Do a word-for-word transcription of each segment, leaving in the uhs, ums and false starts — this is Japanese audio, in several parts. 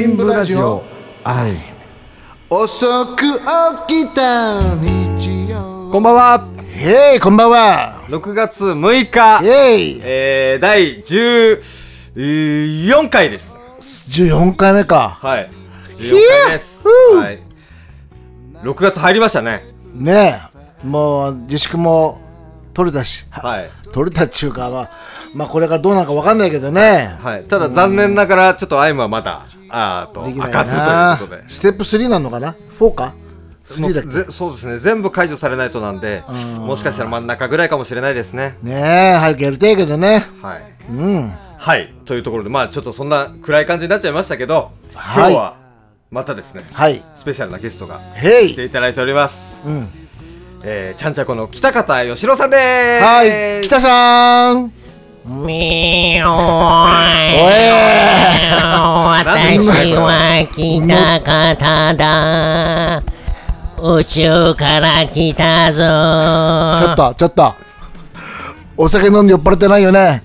銀ブラジオアイム。遅く起きた日曜。こんばんは。イエイ、こんばんは。ろくがつむいか、イエイ、えー、だいじゅうよんかいです。じゅうよんかいめか。はい、じゅうよんかいです。はい、ろくがつ入りましたね。ねえ、もう自粛も取れたし、はい、取れたっちゅうか、まあ、まあこれからどうなるか分かんないけどね。はい、はい、ただ残念ながらちょっとアイムはまだあーと開かずということで、ステップスリーなのかな、フォーかスリーだ。そうですね、全部解除されないとなんで、もしかしたら真ん中ぐらいかもしれないですね。ねえ、早くやりたいけどね。はい、うん、はい、というところで、まあちょっとそんな暗い感じになっちゃいましたけど、はい、今日はまたですね、はい、スペシャルなゲストが来ていただいております。うん、えー、ちゃんちゃこの北方義郎さんでーす。はい、北さん。みーおーい。おえー。私は北方だー。宇宙から来たぞー。ちょっとちょっとお酒飲んで酔っ払ってないよね。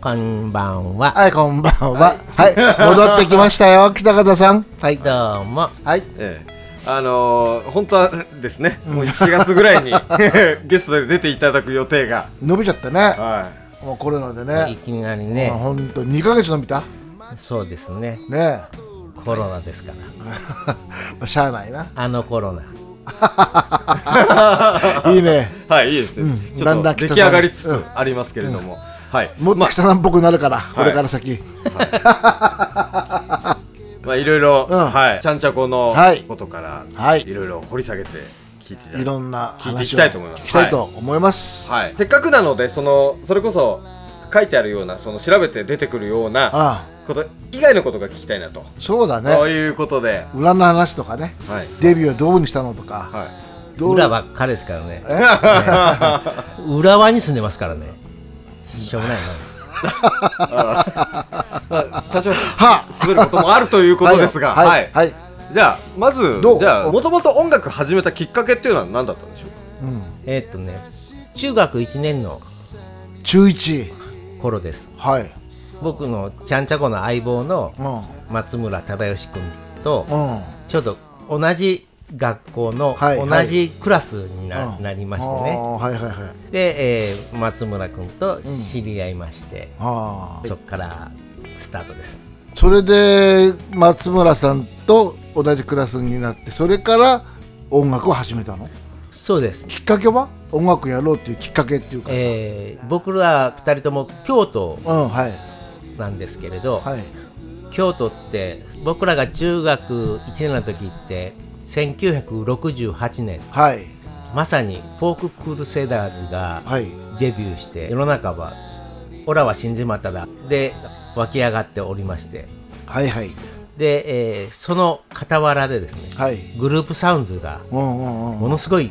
こんばんは。はい、こんばんは。はい、はい、戻ってきましたよ北方さん。はい、どうも。はい、えー、あのー、本当はですね、もうしがつぐらいにゲストで出ていただく予定が伸びちゃったね。はい、もうコロナでね、いきなりね、ほんとにかげつ伸びた。そうですね。ねえ、コロナですからしゃあないな、あのコロナいいね。はい、いいですね。うん、ちょっと出来上がりつつありますけれども、うん、はい、もっと北さんっぽくなるから、まあ、これから先、はい、まあいろいろ、うん、はい、ちゃんちゃこのことから、はい、いろいろ掘り下げて聞いていただい、いろんな聞いていきたいと思います。聞きたいと思います。はい。はい、せっかくなので、そのそれこそ書いてあるような、その調べて出てくるような、ああ、こと以外のことが聞きたいなと。そうだね。ということで裏の話とかね、はい、デビューをどうにしたのとか、はい、どう裏ばっかりですからね。裏輪に住んでますからね。しょうがないな。多少滑ることもあるということですが、はいはいはいはい、じゃあまず、じゃあもともと音楽始めたきっかけっていうのは何だったんでしょうか。うん、えー、っとね、中学いちねんのちゅういち頃です。はい。僕のちゃんちゃこの相棒の松村忠義君とちょうど同じ学校の同じクラスに な,、はいはい、なりましてね、はいはいはい、で、えー、松村君と知り合いまして、うん、あ、そっからスタートです。それで松村さんと同じクラスになって、それから音楽を始めたの。そうです。きっかけは音楽やろうっていうきっかけっていうかさ、えー、僕らふたりとも京都、うん、はい、なんですけれど、はい、京都って僕らが中学いちねんの時ってせんきゅうひゃくろくじゅうはちねん、はい、まさにフォーククルセダーズがデビューして、はい、世の中はオラは死んじまっただで湧き上がっておりまして、はいはい、で、えー、その傍らでですね、はい、グループサウンズがものすごい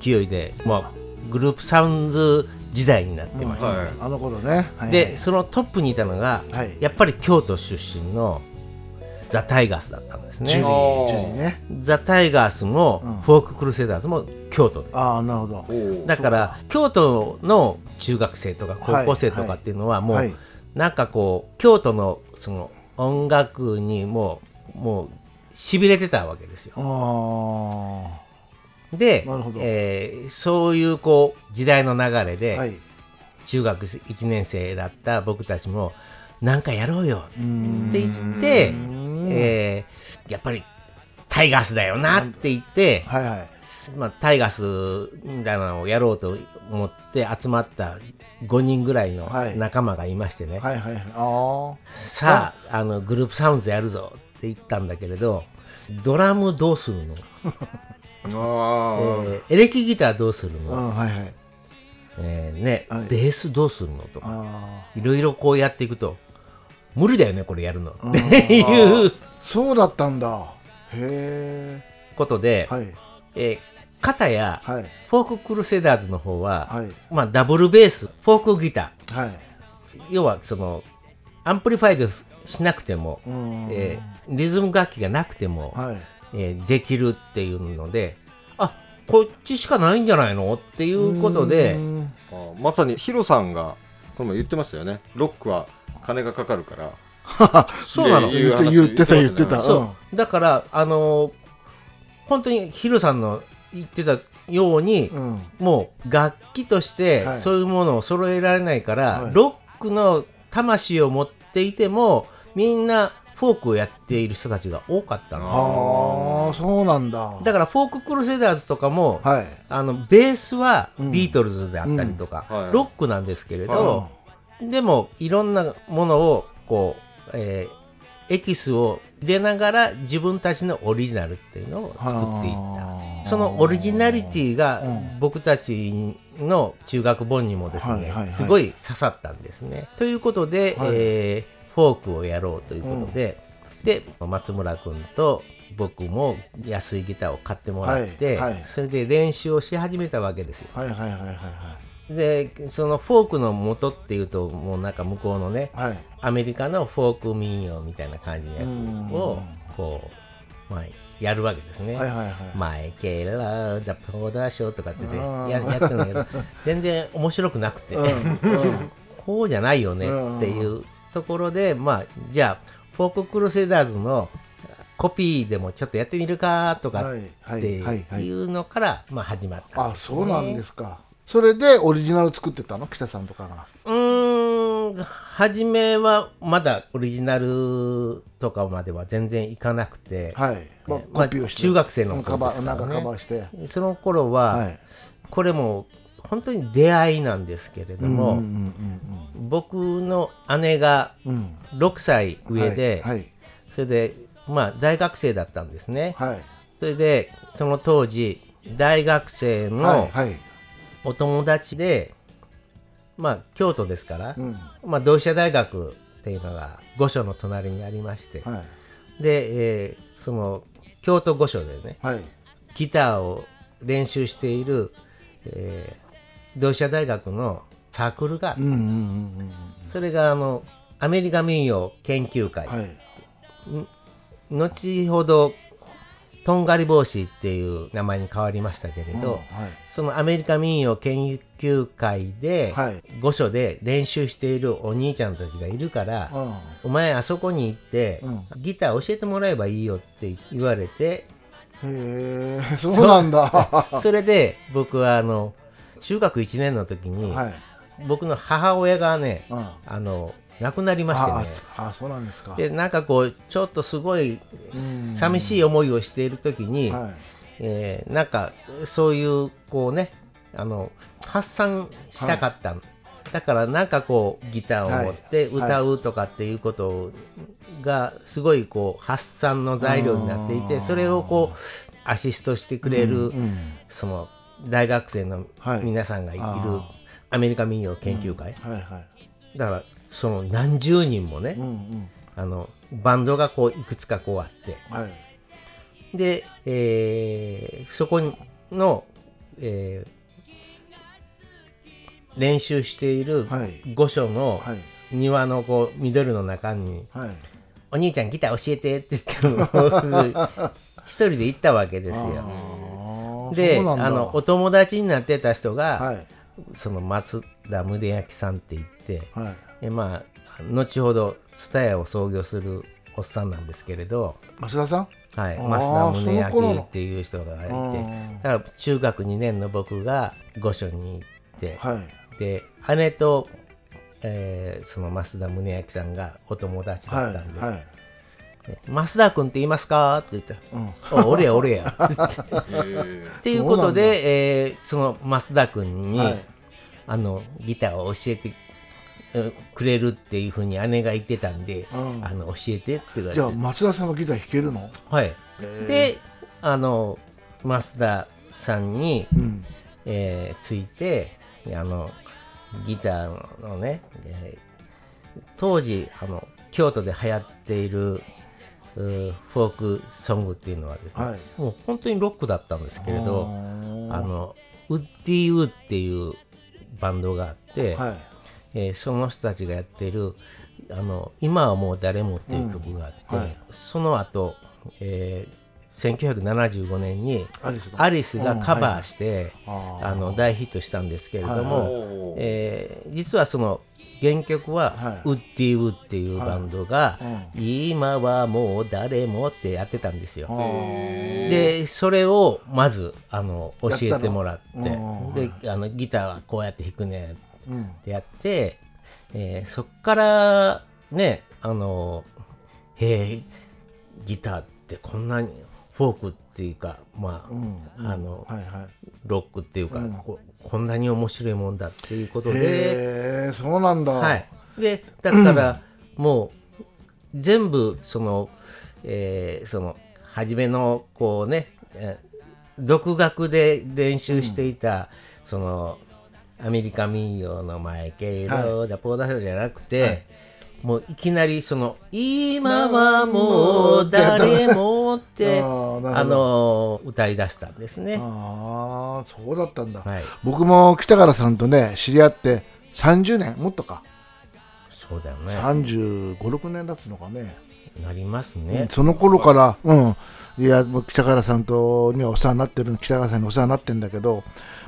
勢いで、まあ、グループサウンズ時代になってましたね。うん、はい、あの頃ね。はい、で、そのトップにいたのが、はい、やっぱり京都出身のザ・タイガースだったんですね。ジュリー、ジュリーね。ザ・タイガースも、うん、フォーククルセダーズも京都で。ああ、なるほど。だから京都の中学生とか高校生とかっていうのはもう、はいはい、なんかこう京都のその音楽にもうもう痺れてたわけですよ。あ、で、えー、そういうこう時代の流れで、はい、中学いちねん生だった僕たちもなんかやろうよって言って、えー、やっぱりタイガースだよなって言って、はいはい、まあ、タイガースみたいなのをやろうと思って集まったごにんぐらいの仲間がいましてね、はいはいはい、あ、さあ、あのグループサウンズやるぞって言ったんだけれど、ドラムどうするのあ、えー、エレキギターどうするの、はいはい、えーね、はい、ベースどうするのとか、いろいろこうやっていくと無理だよねこれやるのっていう、そうだったんだ。へえ、ことで、はい、えー、片や、はい、フォーククルセダーズの方は、はい、まあ、ダブルベースフォークギター、はい、要はそのアンプリファイドしなくても、えー、リズム楽器がなくても、はい、えー、できるっていうので、あ、こっちしかないんじゃないのっていうことで、あ、まさにヒロさんがこの前言ってましたよね。ロックは金がかかるからそうなの、言って言ってた言ってた。そうだからあの本当にヒルさんの言ってたように、うん、もう楽器としてそういうものを揃えられないから、はい、ロックの魂を持っていてもみんなフォークをやっている人たちが多かったの。ああ、そうなんだ。だからフォーククルセダーズとかも、はい、あのベースはビートルズであったりとか、うんうん、ロックなんですけれど、はい、でもいろんなものをこう、えー、エキスを入れながら自分たちのオリジナルっていうのを作っていった。そのオリジナリティが僕たちの中学本にもですね、はいはいはい、すごい刺さったんですね。ということで、はい、えー、フォークをやろうということで、うん、で松村君と僕も安いギターを買ってもらって、はいはい、それで練習をし始めたわけですよ。はいはいはいはいはい。でそのフォークの元っていうともうなんか向こうのね、はい、アメリカのフォーク民謡みたいな感じのやつをこう、まあ、やるわけですね、はいはいはい、マイケル・ザ・ポーダーショーとかって や, やってるんだけど全然面白くなくて、うんうん、こうじゃないよねっていうところで、まあ、じゃあフォーククルセダーズのコピーでもちょっとやってみるかとかっていうのからまあ始まった、ね、あ、そうなんですか。それでオリジナル作ってたの、北さんとかが。うーん、初めはまだオリジナルとかまでは全然いかなくて、はい、まあまあ、中学生の頃ですからね。なんかカバーしてその頃は、はい、これも本当に出会いなんですけれども、うんうんうんうん、僕の姉がろくさい上で、うんはいはい、それで、まあ、大学生だったんですね、はい、それでその当時大学生の、はいはい、お友達で、まあ、京都ですから、うん、まあ、同志社大学っていうのが御所の隣にありまして、はい、で、えー、その京都御所でね、はい、ギターを練習している、えー、同志社大学のサークルがあって、うんうんうんうん、それがあのアメリカ民謡研究会、はい、後ほどとんがり帽子っていう名前に変わりましたけれど、うんはい、そのアメリカ民謡研究会で、はい、御所で練習しているお兄ちゃんたちがいるから、うん、お前あそこに行って、うん、ギター教えてもらえばいいよって言われて、へー、そうなんだ。そ, それで僕はあの中学いちねんの時に、はい、僕の母親がね、うん、あの亡くなりましてね。ああ、そうなんですか。で、なんかこうちょっとすごい寂しい思いをしている時に、はい、えー、なんかそういうこうね、あの発散したかったの、はい、だからなんかこうギターを持って歌うとかっていうことがすごいこう発散の材料になっていて、それをこうアシストしてくれる、うんうん、その大学生の皆さんがいる、はい、アメリカ民謡研究会、うんはいはい、だからその何十人もね、うんうん、あのバンドがこういくつかこうあって、はい、で、えー、そこの、えー、練習している御所の庭のこう緑の中に、はい、お兄ちゃんギター教えてって言って一人で行ったわけですよ。で、あのお友達になってた人が、はい、その松田宗明さんって言って、はい、えまあ、後ほど蔦屋を創業するおっさんなんですけれど、増田さん、はい、増田宗明っていう人がいて、だから中学にねんの僕が御所に行って、はい、で姉と、えー、その増田宗明さんがお友達だったんで、はいはい、増田君って言いますかって言ったら、うん、俺や俺やってっていうことで、えー、その増田君に、はい、あのギターを教えてくれるっていうふうに姉が言ってたんで、うん、あの教えてって言われて。じゃあ松田さんのギター弾けるの？はい。で、あの松田さんに、うん、えー、ついてあのギターのね、えー、当時あの京都で流行っているフォークソングっていうのはですね、はい、もう本当にロックだったんですけれど、あのウッディウっていうバンドがあって。はい、えー、その人たちがやっているあの今はもう誰もっていう曲があって、うんはい、その後、えー、せんきゅうひゃくななじゅうごねんにアリスがカバーして、うんはい、あの大ヒットしたんですけれども、えー、実はその原曲はウッディ・ウッディいうバンドが今はもう誰もってやってたんですよ。でそれをまずあの教えてもらってであのギターはこうやって弾くねってやって、えー、そっからねあのへえギターってこんなにフォークっていうかまああのロックっていうかこうこんなに面白いもんだっていうことで、へー、そうなんだ。はい。でだからもう全部その、えー、その初めのこうね、えー、独学で練習していた、うん、そのアメリカ民謡のマイケルジャポーダショーじゃなくて、はい、もういきなりその今はもう誰もってあの歌い出したんですね。ああそうだったんだ、はい、僕も北原さんとね知り合ってさんじゅうねんもっとかそうだよねさんじゅうご、ろくねん経つのかねなりますね、うん、その頃からうんいやもう北原さんとにはお世話になってる北原さんにお世話になってるんだけど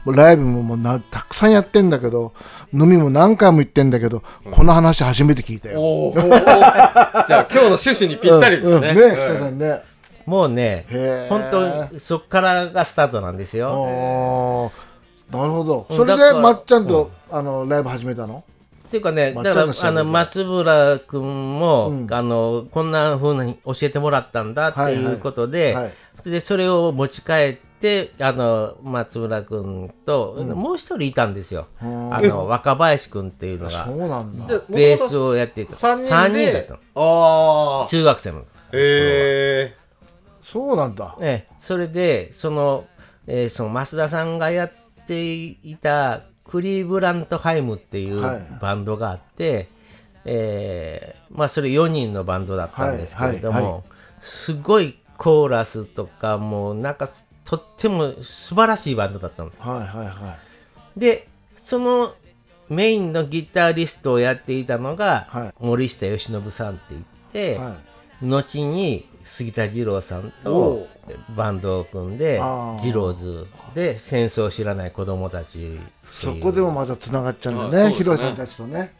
ライブももうなたくさんやってんだけど飲みも何回も行ってんだけど、うん、この話初めて聞いたよ。おおじゃあ今日の趣旨にぴったりですね、うんうん、ね北原さんねもうね本当にそっからがスタートなんですよ。なるほど。それでまっちゃんと、うん、あのライブ始めたのっていうかね、だからあの松村君も、うん、あのこんな風に教えてもらったんだっていうことで、はいはいはい、でそれを持ち帰ってあの松村君と、うん、もう一人いたんですよ。あの若林君っていうのがそうなんだベースをやっていたさんにんだったの。あ中学生のへえそうなんだ、ね、それでその、えー、その増田さんがやっていたクリーブラントハイムっていうバンドがあって、はいえーまあ、それよにんのバンドだったんですけれども、はいはいはい、すごいコーラスとかもうなんかとっても素晴らしいバンドだったんですよ、はいはいはい、でそのメインのギタリストをやっていたのが、はい、森下由伸さんって言って、はい、後に杉田二郎さんとバンドを組んでジローズで戦争を知らない子供たちそこでもまたつながっちゃうんだねヒロシたちとね、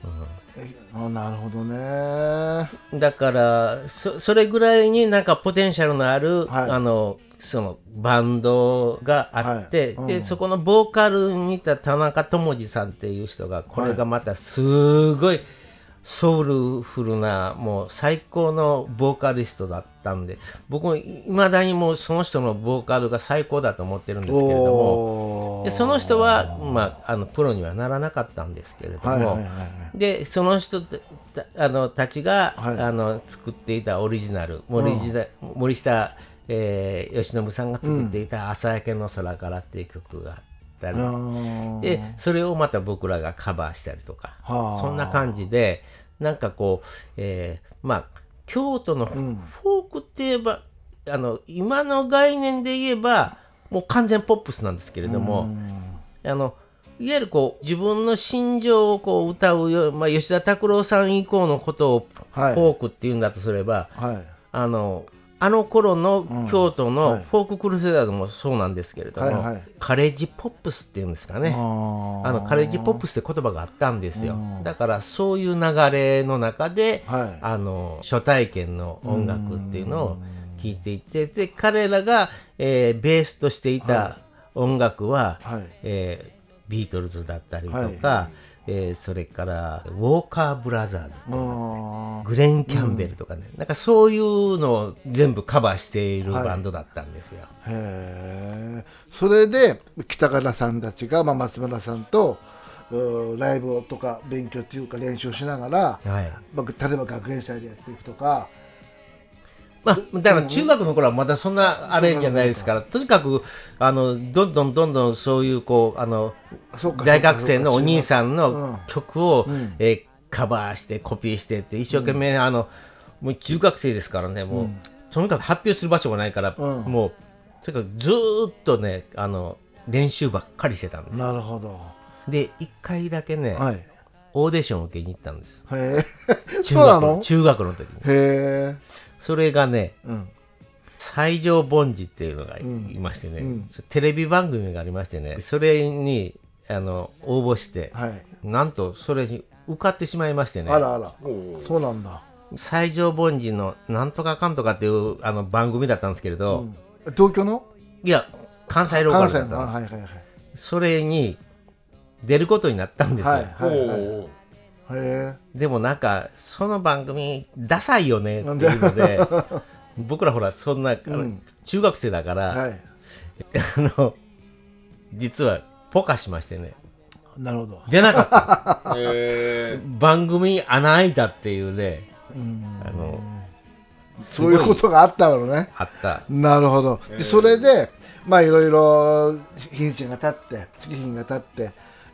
うん、あなるほどね。だから そ, それぐらいになんかポテンシャルのある、はい、あのそのバンドがあって、はいうん、でそこのボーカルにいた田中智二さんっていう人がこれがまたすごいソウルフルなもう最高のボーカリストだったんで僕もいまだにもうその人のボーカルが最高だと思ってるんですけれどもでその人は、まあ、あのプロにはならなかったんですけれども、はいはいはいはい、でその人 た, あのたちが、はい、あの作っていたオリジナル森下、うん、森下、えー、由伸さんが作っていた朝焼けの空からっていう曲があってでそれをまた僕らがカバーしたりとか、はあ、そんな感じでなんかこう、えー、まあ京都のフォークって言えば、うん、あの今の概念で言えばもう完全ポップスなんですけれどもあのいわゆるこう自分の心情をこう歌う、まあ、吉田拓郎さん以降のことをフォークっていうんだとすれば、はい、あのあの頃の京都のフォーククルセダーズもそうなんですけれども、うんはいはい、カレッジポップスっていうんですかねあのカレッジポップスって言葉があったんですよ、うん、だからそういう流れの中で、はい、あの初体験の音楽っていうのを聴いていてで彼らが、えー、ベースとしていた音楽は、はいえー、ビートルズだったりとか、はいえー、それからウォーカーブラザーズとかグレン・キャンベルとかね、うん、なんかそういうのを全部カバーしているバンドだったんですよ、はい、へーそれで北原さんたちが、まあ、松村さんとライブとか勉強というか練習をしながら、はいまあ、例えば学園祭でやっていくとかまあ、だから中学の頃はまだそんなあれじゃないですからとにかくあのどんどんどんどんそういうこうあの大学生のお兄さんの曲を、うん、えカバーしてコピーしてって一生懸命、うん、あのもう中学生ですからねもう、うん、とにかく発表する場所がないから、うん、もうそれからずっとねあの練習ばっかりしてたんです。なるほど。でいっかいだけね、はい、オーディションを受けに行ったんです。へえそうなの？中学の時に。へえそれがね、うん、西条凡司っていうのがいましてね、うんうん、テレビ番組がありましてねそれにあの応募して、はい、なんとそれに受かってしまいましてね。あらあら、そうなんだ。最上凡人のなんとかかんとかっていうあの番組だったんですけれど、うん、東京のいや関西ローカルだった、はいはいはい、それに出ることになったんですよ、はいはいはい、へえ。でもなんかその番組ダサいよねっていうので僕らほらそんな、うん、中学生だから、はい、あの実はポカしましてね。なるほど。出なかったへ番組穴開いたっていうね、うんあのそういうことがあったのね。あった。なるほど。でそれでまあいろいろ品種が立って月品が立って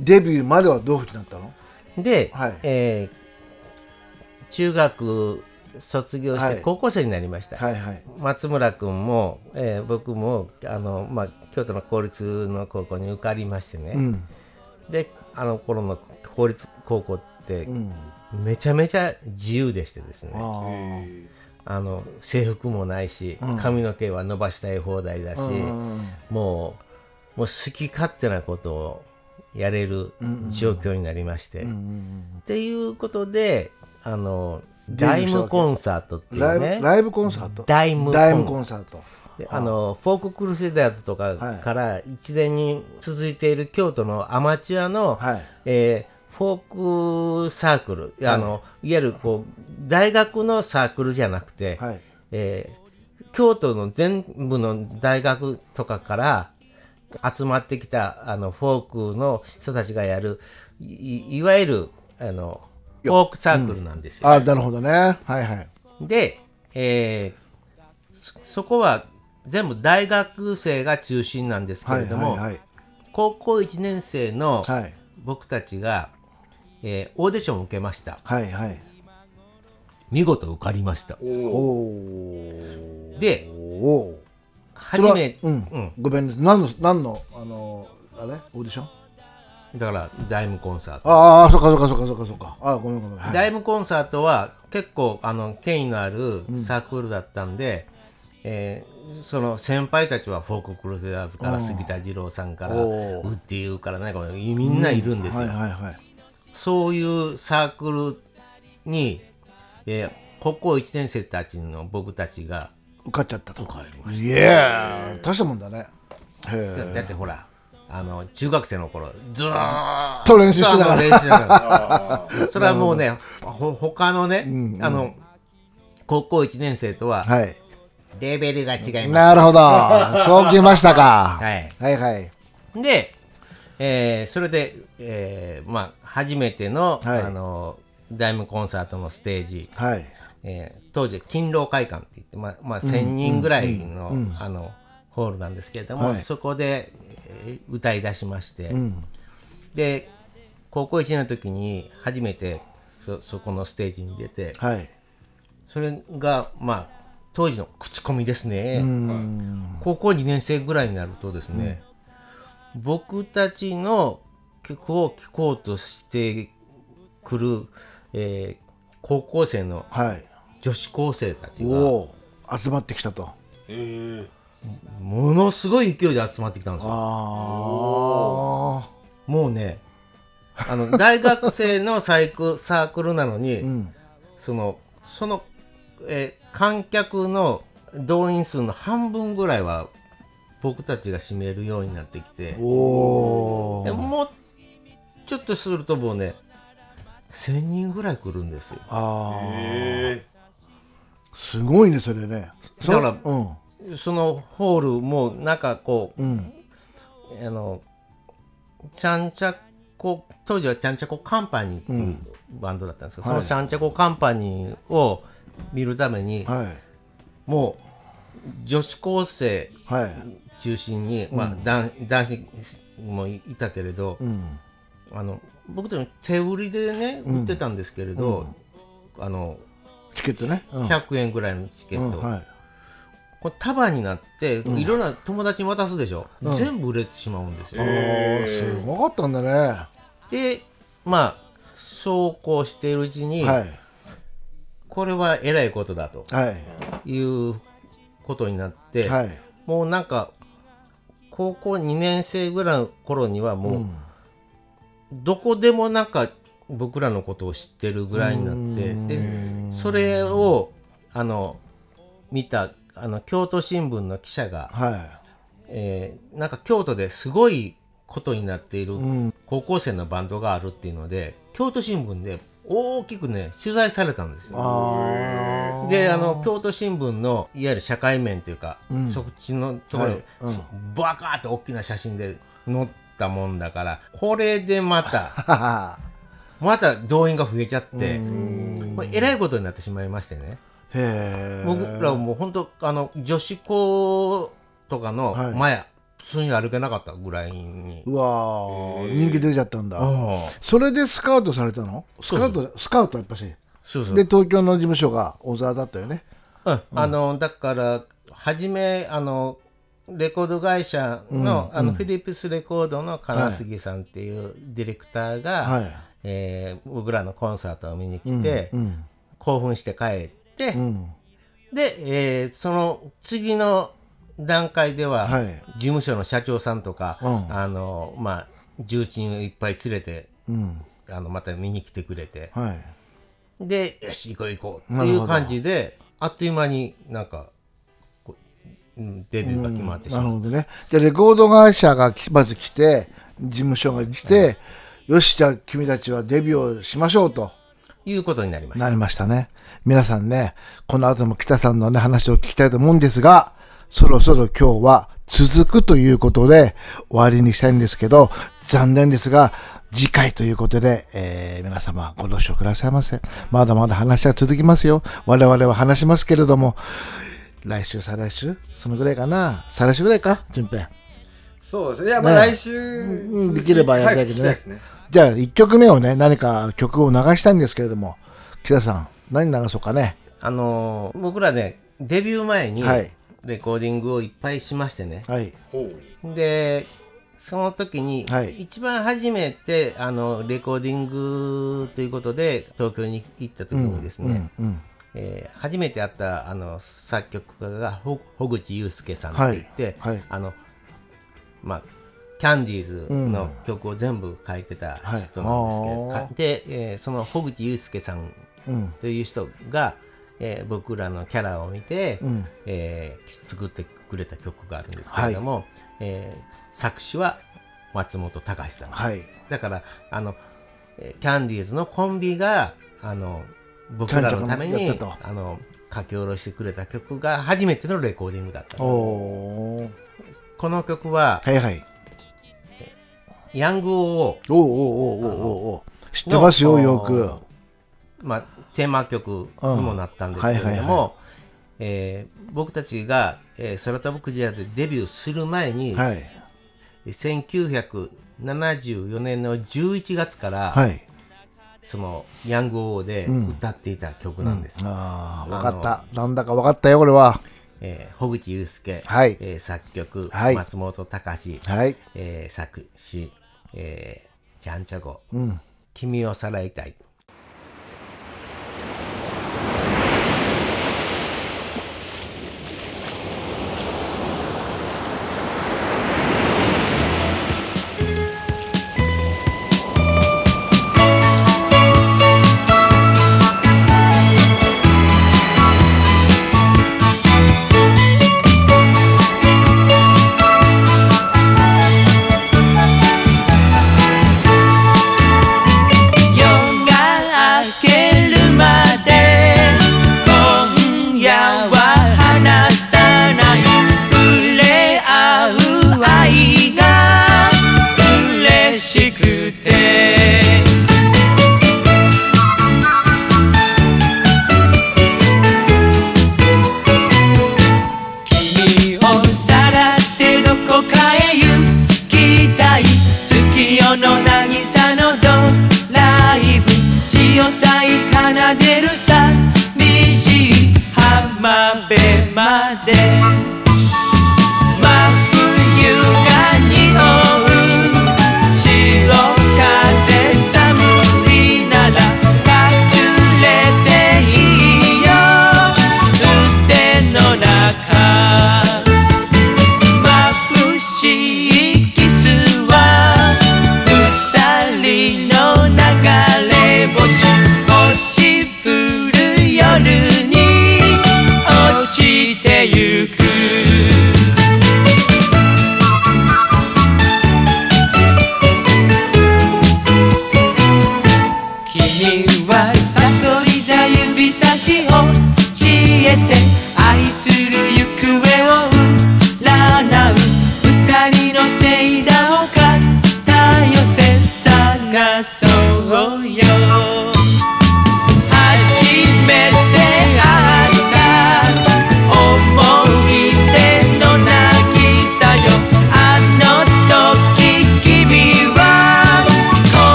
デビューまではどういうふうになったの？で、はいえー、中学卒業して高校生になりました、はいはいはい、松村君も、えー、僕もあの、まあ、京都の公立の高校に受かりましてね、うん、であの頃の公立高校って、うん、めちゃめちゃ自由でしてですね、ああの制服もないし、うん、髪の毛は伸ばしたい放題だし、うん、もう、もう好き勝手なことをやれる状況になりまして、うんうんうん、っていうことであのライムコンサートっていうね、ライブコンサートダイムコンサートで、あのフォーククルセダーズとかから一連に続いている京都のアマチュアの、はいえー、フォークサークル、あの、はい、いわゆるこう大学のサークルじゃなくて、はいえー、京都の全部の大学とかから集まってきたあのフォークの人たちがやる い, いわゆるあのフォークサークルなんですよ、ねうん、あなるほどね、はいはい、で、えー、そ, そこは全部大学生が中心なんですけれども、はいはいはい、高校いちねん生の僕たちが、はいえー、オーディションを受けました、はいはい、見事受かりました。おおでお初め、うんうん、ごめんね、何の何のあのあれオーディションだからダイムコンサート。ああ、そっかそっかそっかそっかそっか。ああ、ごめんごめん、はい。ダイムコンサートは結構あの権威のあるサークルだったんで、うんえー、その先輩たちはフォーククルセダーズから杉田二郎さんからウッディーからなんかみんないるんですよ、うんはいはいはい。そういうサークルに、えー、高校いちねん生たちの僕たちが受かっちゃったとかありました。いやー、大したもんだね。へだってほらあの中学生の頃ずーっと練習してたから練習してたからそれはもうね他のね、うんうん、あの高校いちねん生とはレベルが違います、ねはい、なるほどそうきましたか、はい、はいはいで、えー、それで、えー、まあ初めての、はい、あのダイムコンサートのステージ、はいえー、当時勤労会館って言って、まあまあ、せんにんぐらい の,、うんうんうん、あのホールなんですけれども、はい、そこで、えー、歌い出しまして、うん、で高校いちねんの時に初めて そ, そこのステージに出て、はい、それが、まあ、当時の口コミですね。うん高校にねん生ぐらいになるとですね、うん、僕たちの曲を聴こうとしてくる、えー、高校生の、はい女子高生たちが集まってきたと、えー、ものすごい勢いで集まってきたんですよ。あもうねあの大学生のサイクサークルなのに、うん、そのその、えー、観客の動員数の半分ぐらいは僕たちが占めるようになってきておでもうちょっとするともうねせんにんぐらい来るんですよ。あーすごいねそれね。だから、うん、そのホールもなんかこう、うん、あのちゃんちゃこ当時はちゃんちゃこカンパニーっていうバンドだったんですけど、うんはい、そのちゃんちゃこカンパニーを見るために、はい、もう女子高生中心に、はいまあうん、男, 男子もいたけれど、うん、あの僕たちも手売りでね売ってたんですけれど、うんうん、あのチケットね、うん、ひゃくえんぐらいのチケット、うんはい、これ束になって、うん、いろんな友達に渡すでしょ、うん、全部売れてしまうんですよ、うんえー、すごかったんだね。でまあそうこうしているうちに、はい、これはえらいことだと、はい、いうことになって、はい、もうなんか高校にねん生ぐらいの頃にはもう、うん、どこでもなんか僕らのことを知ってるぐらいになってでそれをあの見たあの京都新聞の記者が、はいえー、なんか京都ですごいことになっている高校生のバンドがあるっていうので京都新聞で大きくね取材されたんですよ。あであの京都新聞のいわゆる社会面というか、うん、そっちのところ、はいうん、バカーって大きな写真で載ったもんだからこれでまたまた動員が増えちゃってもうえらいことになってしまいましてね。へ僕らはもう本当あの女子校とかの前、はい、普通に歩けなかったぐらいにうわ人気出ちゃったんだ。それでスカウトされたの？スカウト、そうそうスカウトやっぱしそうそうで東京の事務所が小沢だったよね、うんうん、あのだから初めあのレコード会社 の,、うん、あのフィリップスレコードの金杉さんっていうディレクターが、はいえー、僕らのコンサートを見に来て、うんうん、興奮して帰って、うん、で、えー、その次の段階では事務所の社長さんとか、はい、あのまあ重鎮をいっぱい連れて、うん、あのまた見に来てくれて、はい、でよし行こう行こうっていう感じであっという間になんかデビューが決まってしまう。なるほどね。じゃあレコード会社がまず来て事務所が来て、うん、よしじゃあ君たちはデビューをしましょうということになりました。なりましたね。皆さんねこの後も北さんのね話を聞きたいと思うんですがそろそろ今日は続くということで終わりにしたいんですけど残念ですが次回ということで、えー、皆様ご了承くださいませ。まだまだ話は続きますよ。我々は話しますけれども来週再来週そのぐらいかな再来週ぐらいか順平そうですねいやまあ来週、ね、できればやりたいけどね、はい、じゃあいっきょくめをね何か曲を流したいんですけれども北さん何流そうかね。あのー、僕らねデビュー前に、はいレコーディングをいっぱいしましてね、はい、でその時に一番初めて、はい、あのレコーディングということで東京に行った時にですね、うんうんうんえー、初めて会ったあの作曲家が穂口雄介さんって言って、はいはいあのまあ、キャンディーズの曲を全部書いてた人なんですけど、はい、で、えー、その穂口雄介さんという人が、うんえー、僕らのキャラを見て、うんえー、作ってくれた曲があるんですけれども、はいえー、作詞は松本隆さん、はい、だからあのキャンディーズのコンビがあの僕らのためにあの書き下ろしてくれた曲が初めてのレコーディングだったおこの曲は、はいはい、ヤングオーオー知ってますよよく、まあ、テーマ曲にもなったんですけれども、うんはいはいはいえー、僕たちが、えー、空飛ぶクジラでデビューする前に、はい、せんきゅうひゃくななじゅうよねんのじゅういちがつから、はい、そのヤングオーで歌っていた曲なんです、うんうん、ああ分かったなんだか分かったよこれは、えー、穂口雄介、はいえー、作曲、はい、松本隆、はいえー、作詞、えー、ちゃんちゃご、うん、君をさらいたい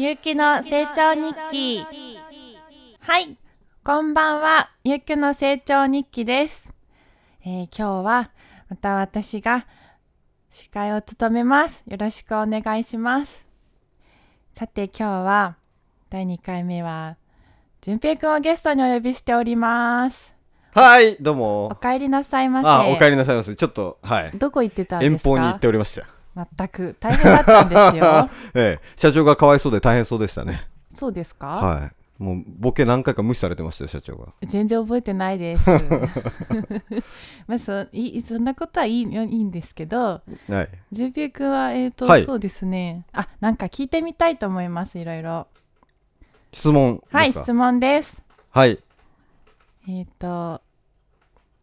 ゆうきの成長日記。はい、こんばんは。ゆうきの成長日記です。えー、今日はまた私が司会を務めます。よろしくお願いします。さて、今日はだいにかいめは純平くんをゲストにお呼びしております。はい、どうも。おかえりなさいませ。あ、おかえりなさいませ。ちょっと、はい、どこ行ってたんですか？遠方に行っておりました。全く大変だったんですよ。ええ、社長がかわいそうで大変そうでしたね。そうですか？はい、もうボケ何回か無視されてましたよ、社長が。全然覚えてないです。まあ そ, いそんなことはいい、いいんですけど、はい、純平君はえっ、ー、と、はい、そうですね。あ、なんか聞いてみたいと思います。いろいろ質問ですか？はい、質問です。はい、えっ、ー、とあ、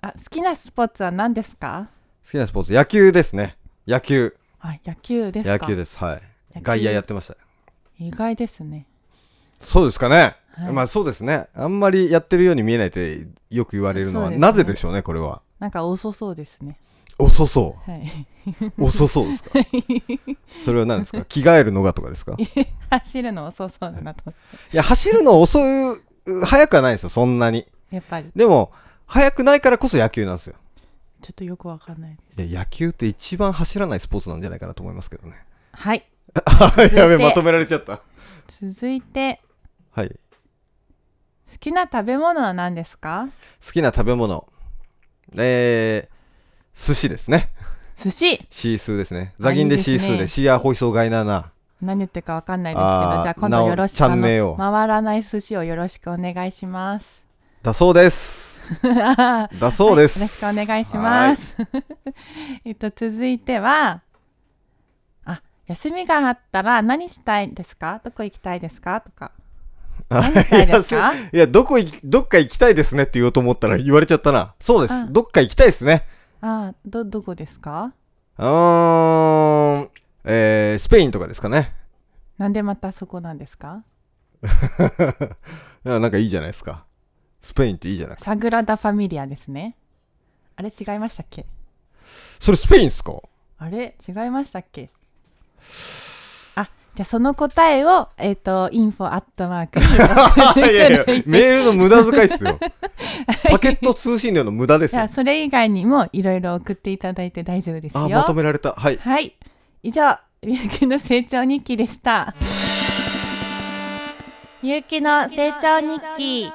好きなスポーツは何ですか？好きなスポーツ、野球ですね。野球。あ、野球ですか？野球です。はい、外野やってました。意外ですね。そうですかね、はい、まあそうですね。あんまりやってるように見えないってよく言われるのは、ね、なぜでしょうね。これはなんか遅そうですね。遅そう、はい、遅そうですか？それは何ですか？着替えるのがとかですか？走るの遅そうだなと思って、はい、いや走るの遅う早くはないですよ、そんなに。やっぱりでも早くないからこそ野球なんですよ。ちょっとよくわかんないです。いや、野球って一番走らないスポーツなんじゃないかなと思いますけどね。はい。やべ、まとめられちゃった。続いて。はい。好きな食べ物は何ですか？好きな食べ物、えー、寿司ですね。寿司。シースーですね。ザギンでシースーでシーアーホイソーガイナーな。何言ってるかわかんないですけど、じゃあ今度よろしく。チャンネルを。回らない寿司をよろしくお願いします。だそうです。だそうです、はい。よろしくお願いします。えっと続いては、あ、休みがあったら何したいですか？どこ行きたいですか？とか。何したいですか？いや、いやどこどっか行きたいですねって言おうと思ったら言われちゃったな。そうです。どっか行きたいですね。あ、どどこですか？うーん、えー、スペインとかですかね。なんでまたそこなんですか？なんかいいじゃないですか。スペインっていいじゃない。サグラダ・ファミリアですね。あれ違いましたっけ？それスペインですか？あれ違いましたっけ？あ、じゃあその答えをえっ、ー、とインフォアットマーク。いやいやメールの無駄遣いっすよ。パケット通信料の無駄ですよ。じゃあそれ以外にもいろいろ送っていただいて大丈夫ですよ。あ、まとめられた。はい。はい。以上、ゆうきの成長日記でした。ゆうきの成長日記。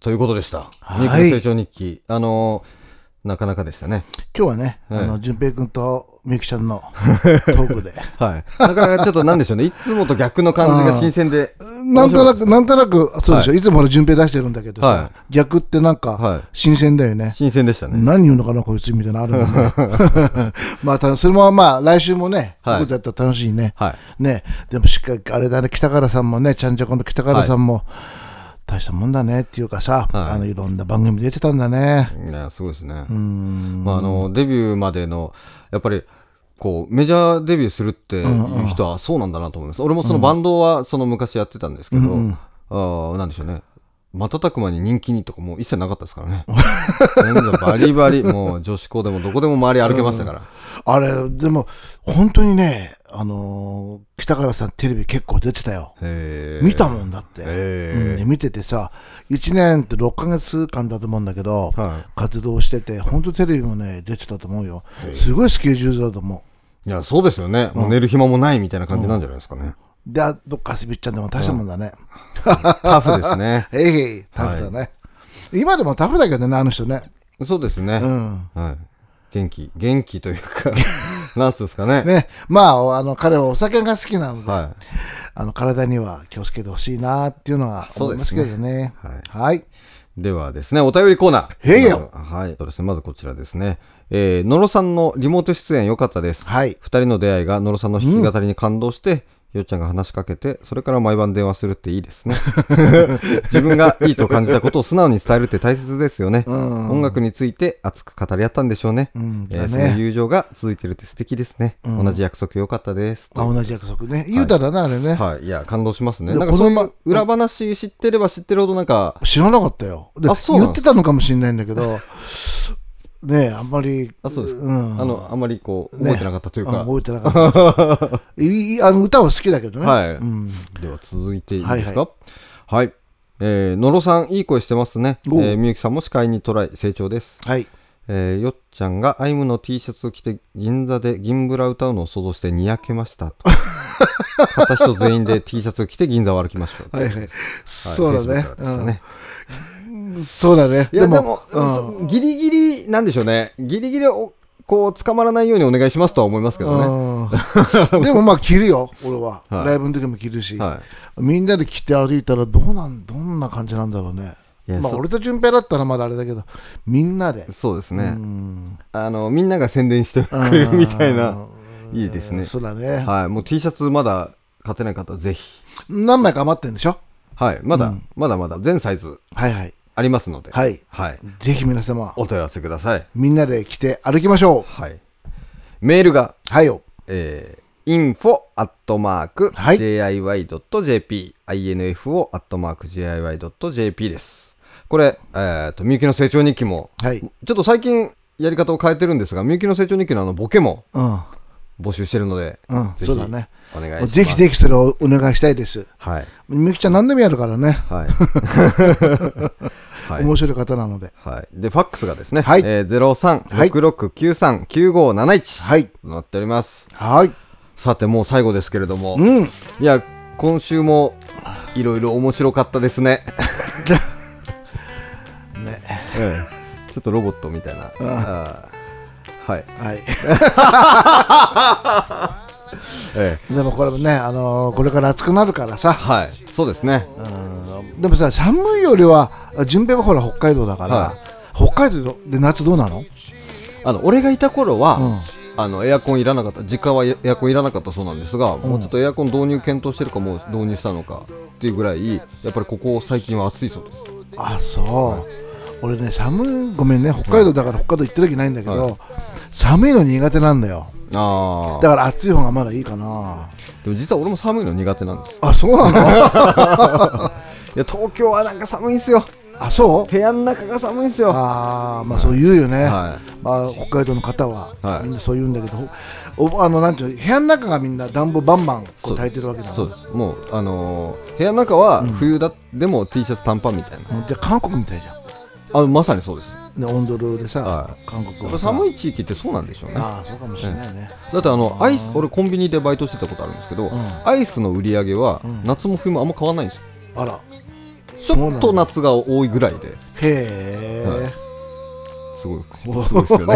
ということでした。はい、ゆうきの成長日記、あのー、なかなかでしたね。今日はね、はい、あの純平君とみゆきちゃんのトークで、はい、なかなかちょっとなんでしょうね。いつもと逆の感じが新鮮で、なんとなくなんとなくそうでしょ、はい。いつもの純平出してるんだけどさ、はい、逆ってなんか新鮮だよね。はい、新鮮でしたね。何言うのかなこいつみたいなのあるの、ね。まあそれもまあ来週もね、ここだったら楽しいね。はい、ね、でもしっかりあれだね、北原さんもね、ちゃんじゃこの北原さんも。はい、大したもんだねっていうかさ、はい、あのいろんな番組出てたんだね。いや、すごいですね。うん、まあ、あのデビューまでのやっぱりこうメジャーデビューするっていう人はそうなんだなと思います。うんうん、俺もそのバンドはその昔やってたんですけど、うんうん、あ、なんでしょうね、瞬く間に人気にとかもう一切なかったですからね。全然バリバリもう女子校でもどこでも周り歩けましたから。あれでも本当にね、あのー、北原さんテレビ結構出てたよ。見たもんだって、うん、見ててさ、いちねんってろっかげつかんだと思うんだけど、はい、活動してて本当テレビもね出てたと思うよ。すごいスケジュールだと思う。いや、そうですよね、うん、もう寝る暇もないみたいな感じなんじゃないですかね。うん、で、あとかすびっちゃんでも大したもんだね。うん、タフですね。えいへい、タフだね、はい。今でもタフだけどね、あの人ね。そうですね。うん、はい。元気、元気というか、なんつうんですかね。ね、まあ、あの彼はお酒が好きなので、はい、あの体には気をつけてほしいなっていうのは思いますけどね。そうですね、はい。はい。ではですね、お便りコーナー。へいよ。はい。そうですね、まずこちらですね。えー、野呂さんのリモート出演良かったです。はい、ふたりの出会いが野呂さんの弾き語りに感動して、うん、よっちゃんが話しかけて、それから毎晩電話するっていいですね。自分がいいと感じたことを素直に伝えるって大切ですよね。うん、音楽について熱く語り合ったんでしょうね。うんえー、その友情が続いてるって素敵ですね。うん、同じ約束良かったです。あ、同じ約束ね。言うたらな、はい、あれね。はい。いや、感動しますね。なんかその裏話知ってれば知ってるほどなんか。知らなかったよ。で、あ、そうなんです。言ってたのかもしれないんだけど。ねえ、あんまり、あ、そうですか、うん、あのあんまりこう覚えてなかったというか、ね、覚えてなかったあの歌は好きだけどね、はい、うん、では続いていいですか。はい、はいはい、えー、野呂さんいい声してますね。えー、みゆきさんも司会にトライ成長です。はい、えー、よっちゃんがアイムの T シャツを着て銀座で銀ブラ歌うのを想像してにやけましたと片人全員で T シャツを着て銀座を歩きましょう。はいはい、はい、そうだね、そうだね。いやでも、でも、うん、ギリギリなんでしょうね。ギリギリをこう捕まらないようにお願いしますとは思いますけどね。でもまあ着るよ。俺は、はい、ライブの時も着るし、はい、みんなで着て歩いたらどうなんどんな感じなんだろうね。まあ、俺と順平だったらまだあれだけど、みんなで。そうですね。うん、あのみんなが宣伝してくれるみたいな、いいですね。そうだね。はい、もう T シャツまだ買ってない方はぜひ。何枚か余ってるんでしょ。はい、まだ、うん、まだまだ全サイズ。はいはい。ありますので、はいはい、ぜひ皆様お問い合わせください。みんなで来て歩きましょう。はい、メールが、はいよ、えー、info at mark jay ジェーピー、はい、info at mark jay ジェーピー です。これ、えーと、みゆきの成長日記も、はい、ちょっと最近やり方を変えてるんですが、みゆきの成長日記のあのボケも募集してるので、うん、ぜひそうだね。お願いします。ぜひぜひそれをお願いしたいです。はい。みゆきちゃん何でもやるからね。はい。面白い方なので。はい。でファックスがですね。はい。えー、ゼロさんろくろくきゅうさんきゅうごなないち、はい、なっております。はい。さてもう最後ですけれども。うん。いや今週もいろいろ面白かったですね。ね。うん。ちょっとロボットみたいな。ああ。はい。はい。ええ、でもこれもね、あのー、これから暑くなるからさ、はい、そうですね、うん、でもさ寒いよりは順平はほら北海道だから、はい、北海道で夏どうなの？あの俺がいた頃は、うん、あのエアコンいらなかった、実家はエアコンいらなかったそうなんですが、うん、もうちょっとエアコン導入検討してるかもう導入したのかっていうぐらいやっぱりここ最近は暑いそうです。あ、そう、はい、俺ね寒い、ごめんね、北海道だから北海道行った時ないんだけど、はい、寒いの苦手なんだよ。あ、だから暑い方がまだいいかな。でも実は俺も寒いの苦手なんです。あ、そうなのいや東京はなんか寒いんすよ。あ、そう、部屋の中が寒いんすよ。あ、まあそう言うよね、はい、まあ、北海道の方は、はい、みんなそう言うんだけど、お、あのなんていうの、部屋の中がみんな暖房バンバンこう炊いてるわけだから。そうです、そうです、もう、あのー、部屋の中は冬だ、うん、でも T シャツ短パンみたいな。で韓国みたいじゃん。あ、まさにそうですね、オンドルでさ、はい、韓国はさ、寒い地域ってそうなんでしょうね。ああ、そうかもしれないね。だってあのアイス、俺コンビニでバイトしてたことあるんですけど、うん、アイスの売り上げは夏も冬もあんま変わらないんですよ。あら、ちょっと夏が多いぐらいで。へえ、はい、すごいすごいですよねそうなんだ、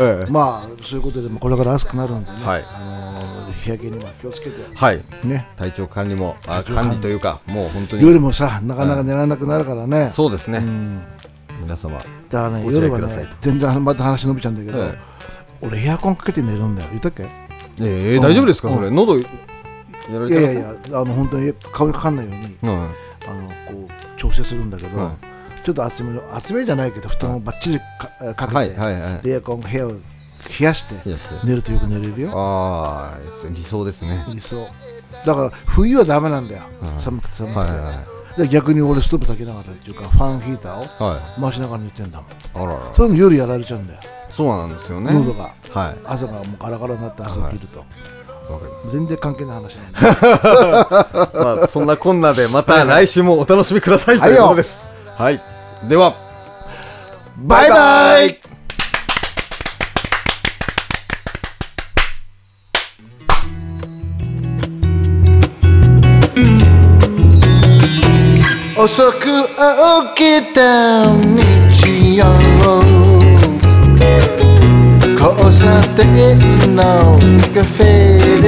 ええ、まあそういうことでもこれから暑くなるんでね、はい、あのー、日焼けには気をつけて、はい、ね、体調管理も、あ、管理というかもう本当に夜もさなかなか寝られなくなるからね、うん、そうですね、うん、皆様だからね、夜はね、全然また話伸びちゃうんだけど、はい、俺エアコンかけて寝るんだよ。言ったっけ？ええー、大丈夫ですか、うん、それ喉やられてる？いやいやいや、あの本当に顔にかかんないように、うん、あのこう調整するんだけど、うん、ちょっと厚めの、厚めじゃないけど布団をバッチリ か, かけて、はいはいはい、エアコン部屋を冷やして寝るとよく寝れるよ。ああ、理想ですね。理想。だから冬はダメなんだよ。うん、寒くて寒くて。はいはいはい、逆に俺ストーブ炊きながらっていうかファンヒーターを回しながら寝てんだもん、はい、あらら、そういうの夜やられちゃうんだよ。そうなんですよね、喉が、はい、朝がもうガラガラになって朝起きると、はい、全然関係ない話なんだ、まあ、そんなこんなでまた来週もお楽しみくださいということです、はいはいはい、ではバイバイ。遅く起きた日曜、交差点のカフェで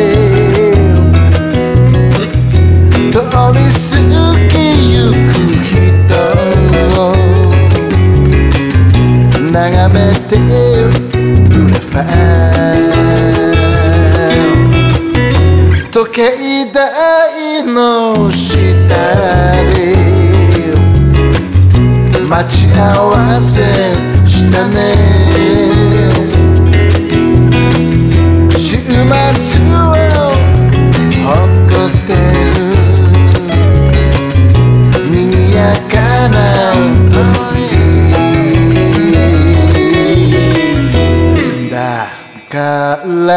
通り過ぎゆく人を眺めて境内の下で待ち合わせしたね。週末をほっこってる賑やかな鳥だから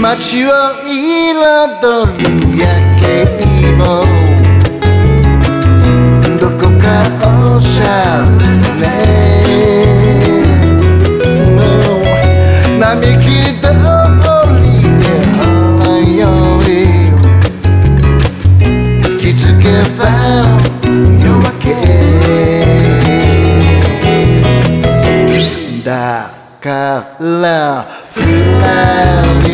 街を彩る夜景もどこかおしゃれ、並木通りで花より気づけば夜明けだからふらり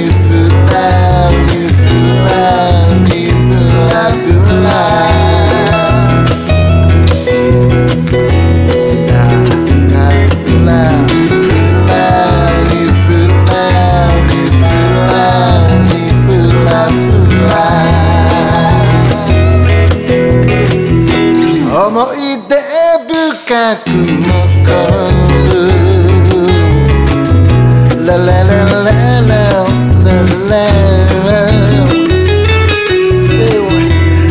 思い出深く残る La la la la la la la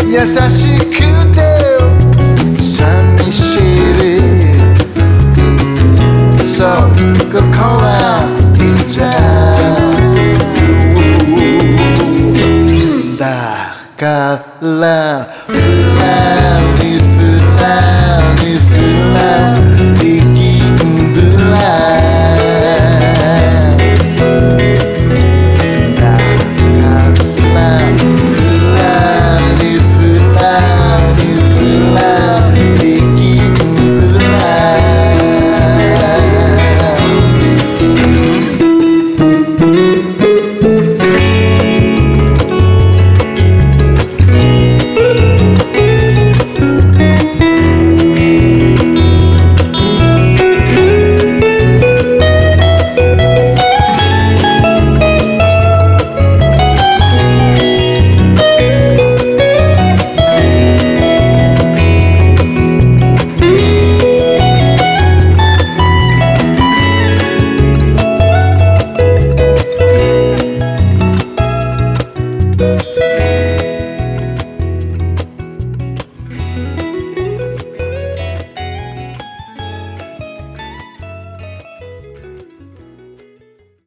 優しくて寂しい So ここは